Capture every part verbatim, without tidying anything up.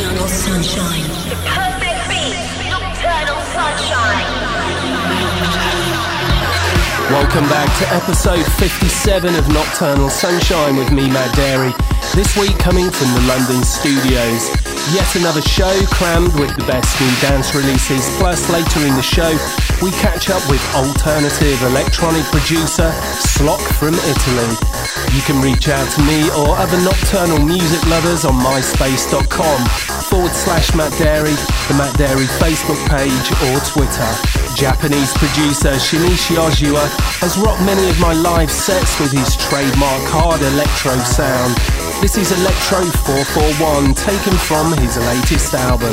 Eternal Sunshine. The perfect beat. Eternal Sunshine. Welcome back to episode fifty-seven of Nocturnal Sunshine with me, Matt Darey. This week coming from the London studios. Yet another show crammed with the best new dance releases, plus later in the show we catch up with alternative electronic producer Slock from Italy. You can reach out to me or other nocturnal music lovers on myspace.com forward slash Matt Darey, the Matt Darey Facebook page or Twitter. Japanese producer Shinichi Ozawa has rocked many of my live sets with his trademark hard electro sound. This is Electro four forty-one, taken from his latest album.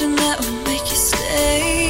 potion that will make you stay.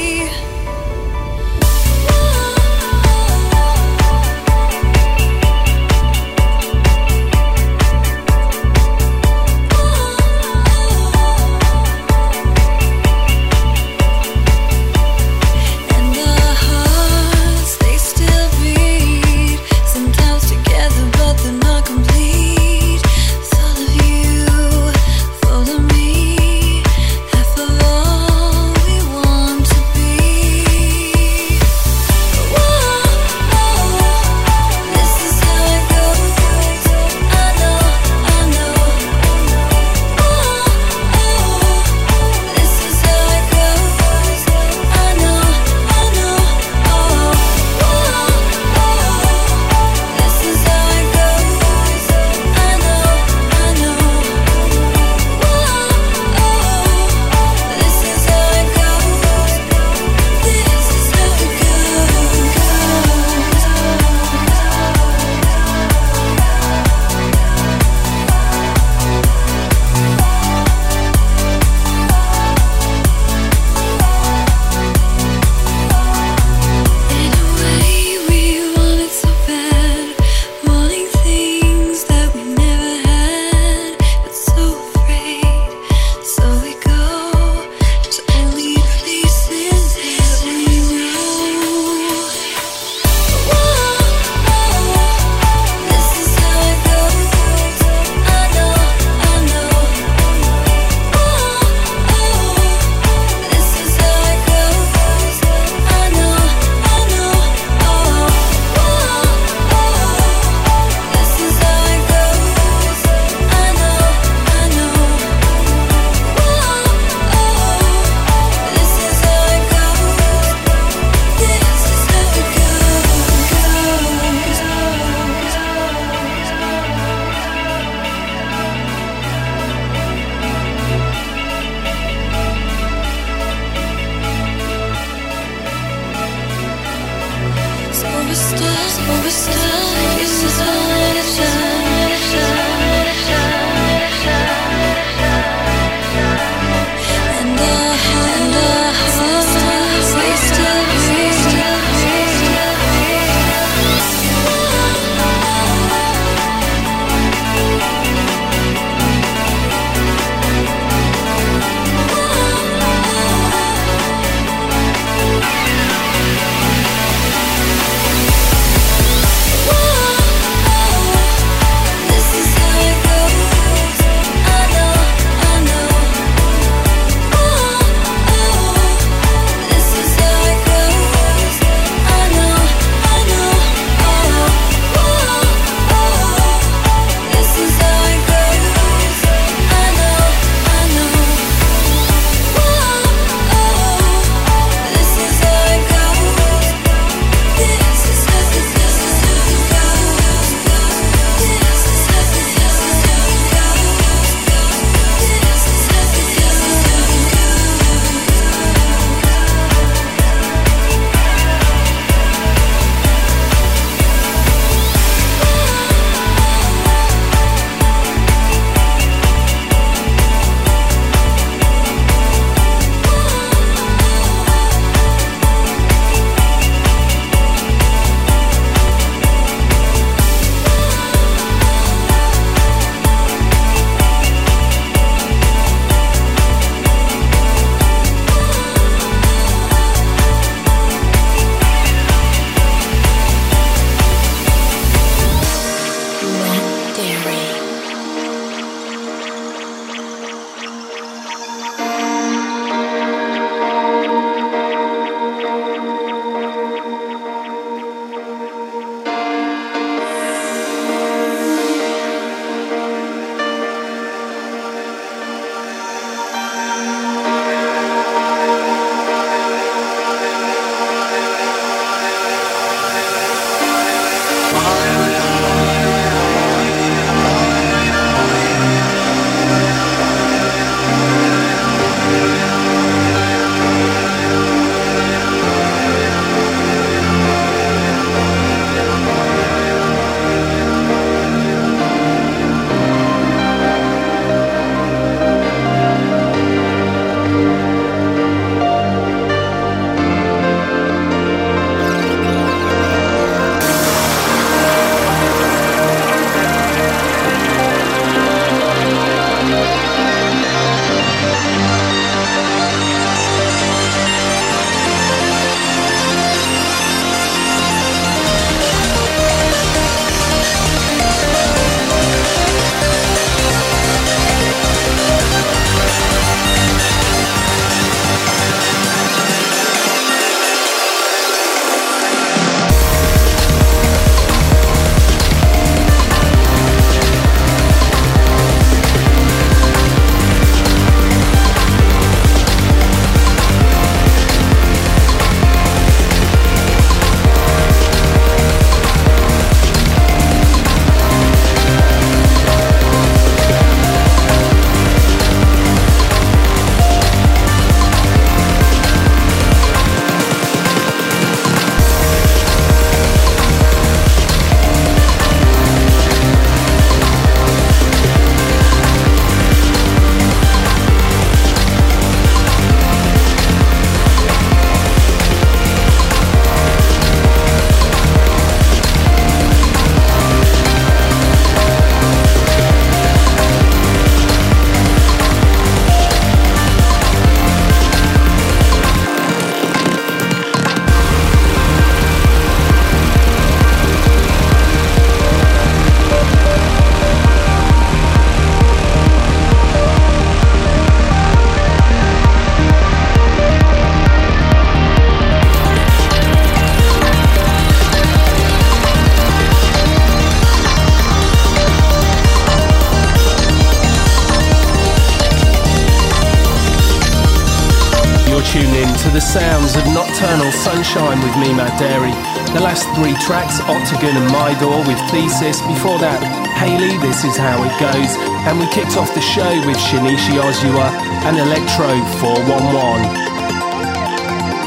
You're tuned in to the sounds of Nocturnal Sunshine with me, Matt Darey. The last three tracks, Octagon and My Door with Thesis. Before that, Haley, This Is How It Goes. And we kicked off the show with Shinichi Ozawa and Electro four one one.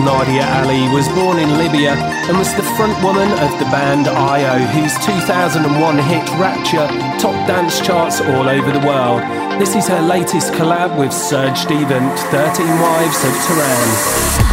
Nadia Ali was born in Libya and was the frontwoman of the band I O, whose two thousand one hit Rapture topped dance charts all over the world. This is her latest collab with Serge Devent, thirteen Wives of Tehran.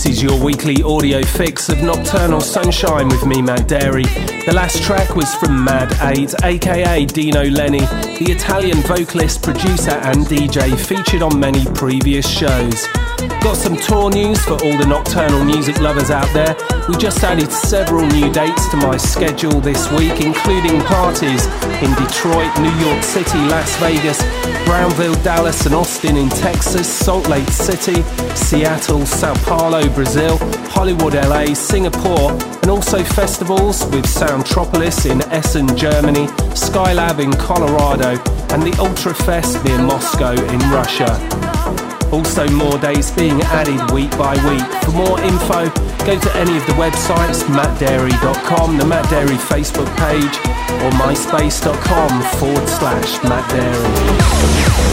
This is your weekly audio fix of Nocturnal Sunshine with me, Matt Darey. The last track was from Made, aka Dino Lenny, the Italian vocalist, producer and D J featured on many previous shows. Got some tour news for all the nocturnal music lovers out there. We just added several new dates to my schedule this week, including parties in Detroit, New York City, Las Vegas, Brownville, Dallas and Austin in Texas, Salt Lake City, Seattle, Sao Paulo, Brazil, Hollywood, L A, Singapore, and also festivals with Soundtropolis in Essen, Germany, Skylab in Colorado, and the UltraFest near Moscow in Russia. Also more days being added week by week. For more info, go to any of the websites, matt darey dot com, the Matt Darey Facebook page, or myspace.com forward slash Matt Darey.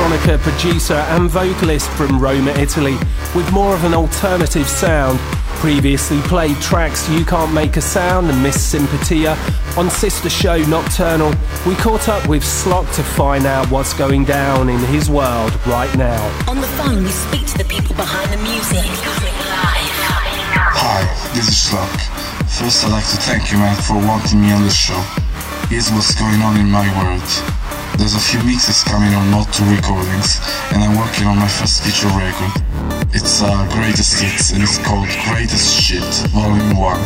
Splattertronica producer and vocalist from Roma, Italy, with more of an alternative sound. Previously played tracks You Can't Make a Sound and Miss Sympatia. On sister show Nocturnal, we caught up with Slock to find out what's going down in his world right now. On the phone, we speak to the people behind the music. Hi, this is Slock. First, I'd like to thank you, man, for wanting me on the show. Here's what's going on in my world. There's a few mixes coming on Not two Recordings, and I'm working on my first feature record. It's uh, Greatest Hits, and it's called Greatest Shit, Volume one.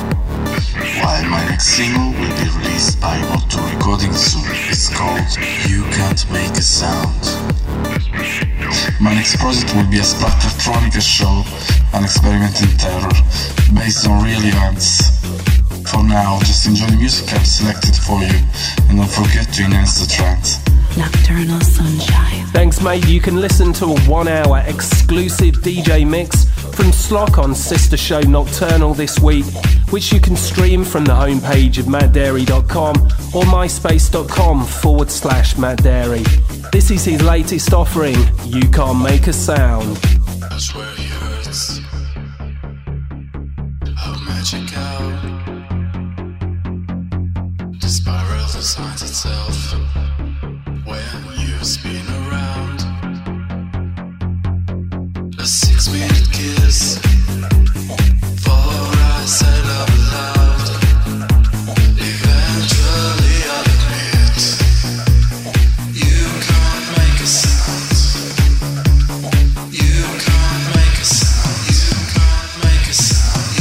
While my next single will be released by Not two Recordings soon. It's called You Can't Make a Sound. My next project will be a Splattertronica show, an experiment in terror, based on real events. For now, just enjoy the music I've selected for you, and don't forget to enhance the trance. Nocturnal Sunshine. Thanks, Made. You can listen to a one-hour exclusive D J mix from Slock on sister show Nocturnal this week, which you can stream from the homepage of matt darey dot com or myspace.com forward slash Matt Darey. This is his latest offering, You Can't Make a Sound. I swear he hurts. How magical. The spiral designs itself. When you spin around, a six-minute kiss for I said out loud. Eventually I'll admit you can't make a sound. You can't make a sound. You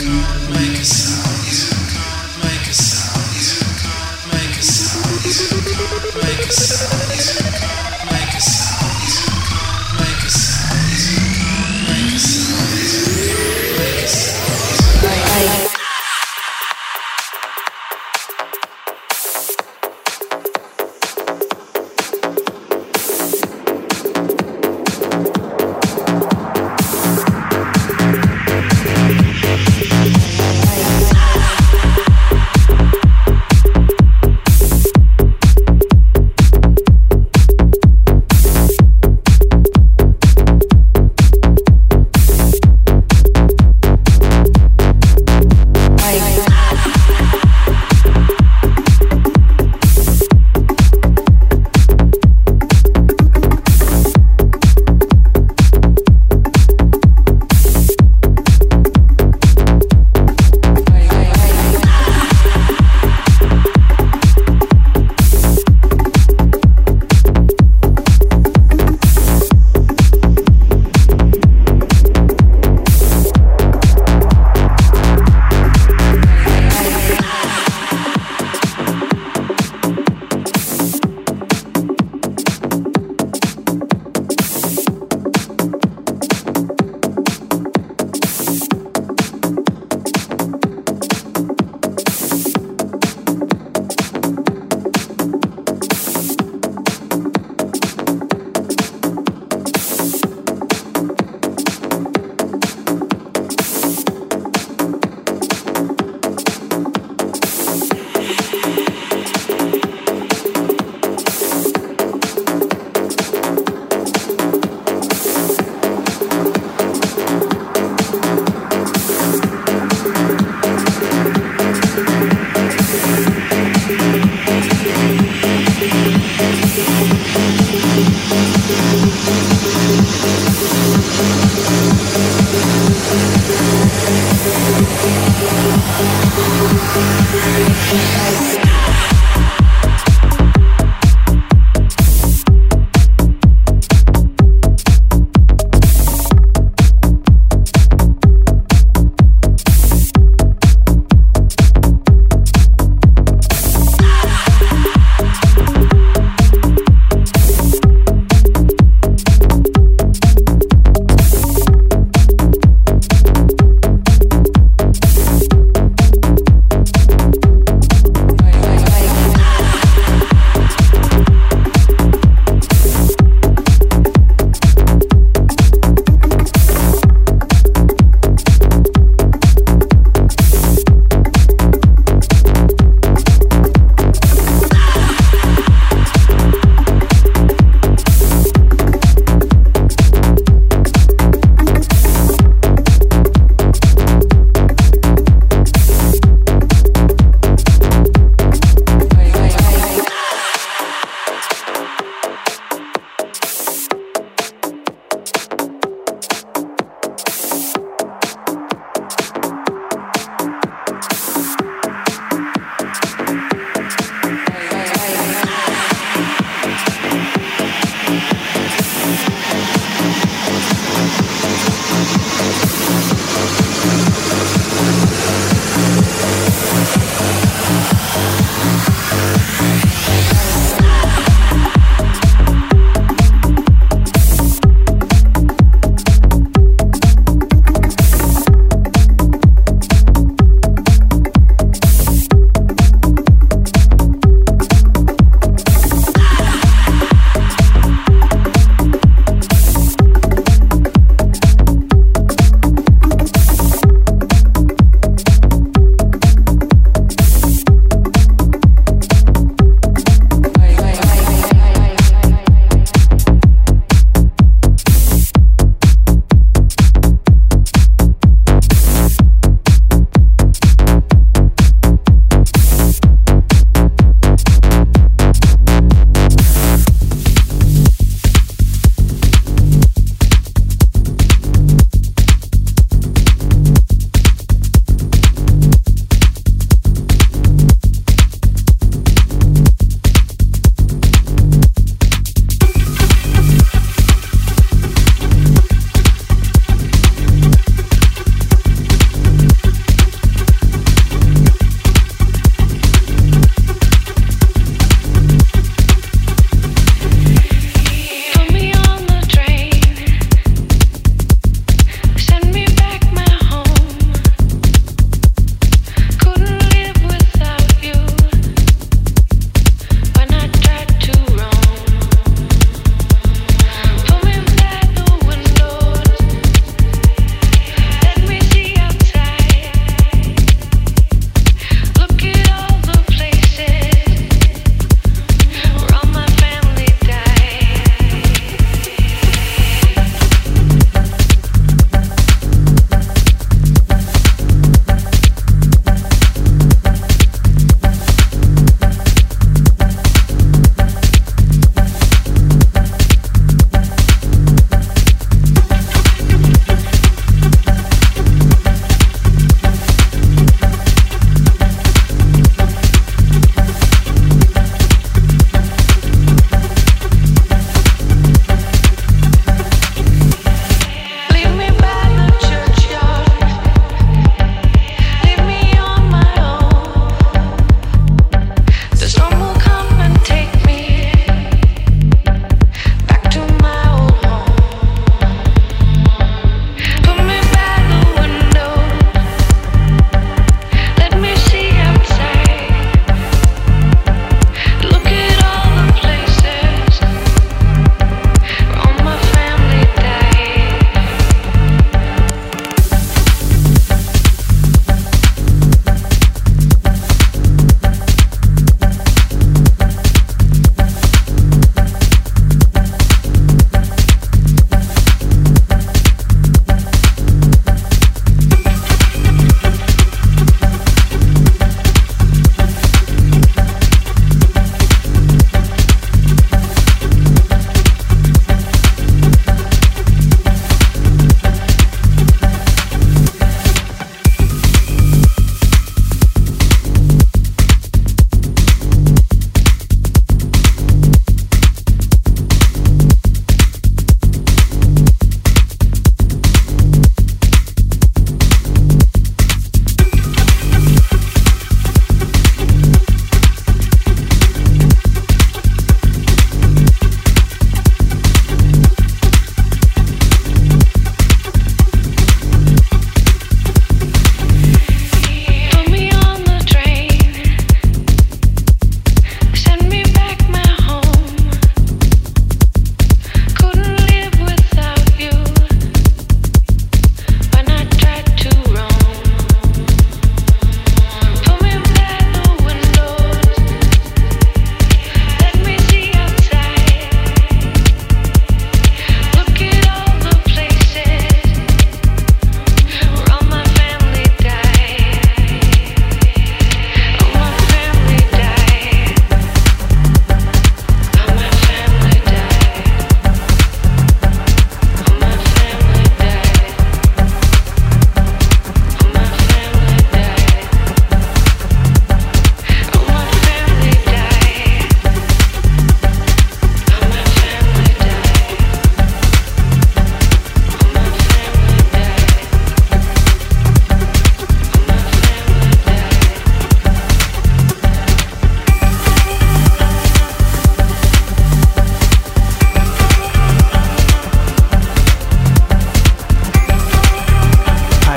can't make a sound. You can't make a sound. You can't make a sound. You can't make a sound. You can't make a sound.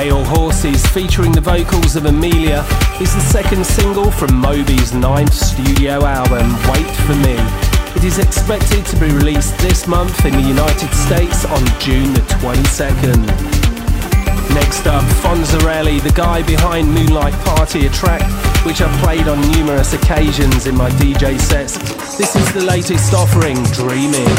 Pale Horses, featuring the vocals of Amelia, is the second single from Moby's ninth studio album, Wait For Me. It is expected to be released this month in the United States on June the twenty-second. Next up, Fonzarelli, the guy behind Moonlight Party, a track which I've played on numerous occasions in my D J sets. This is the latest offering, Dreaming.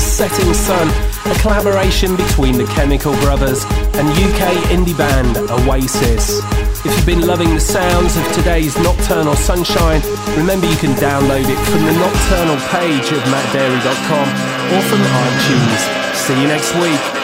Setting Sun, a collaboration between the Chemical Brothers and U K indie band Oasis. If you've been loving the sounds of today's Nocturnal Sunshine, remember you can download it from the Nocturnal page of matt darey dot com or from iTunes. See you next week.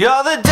You're the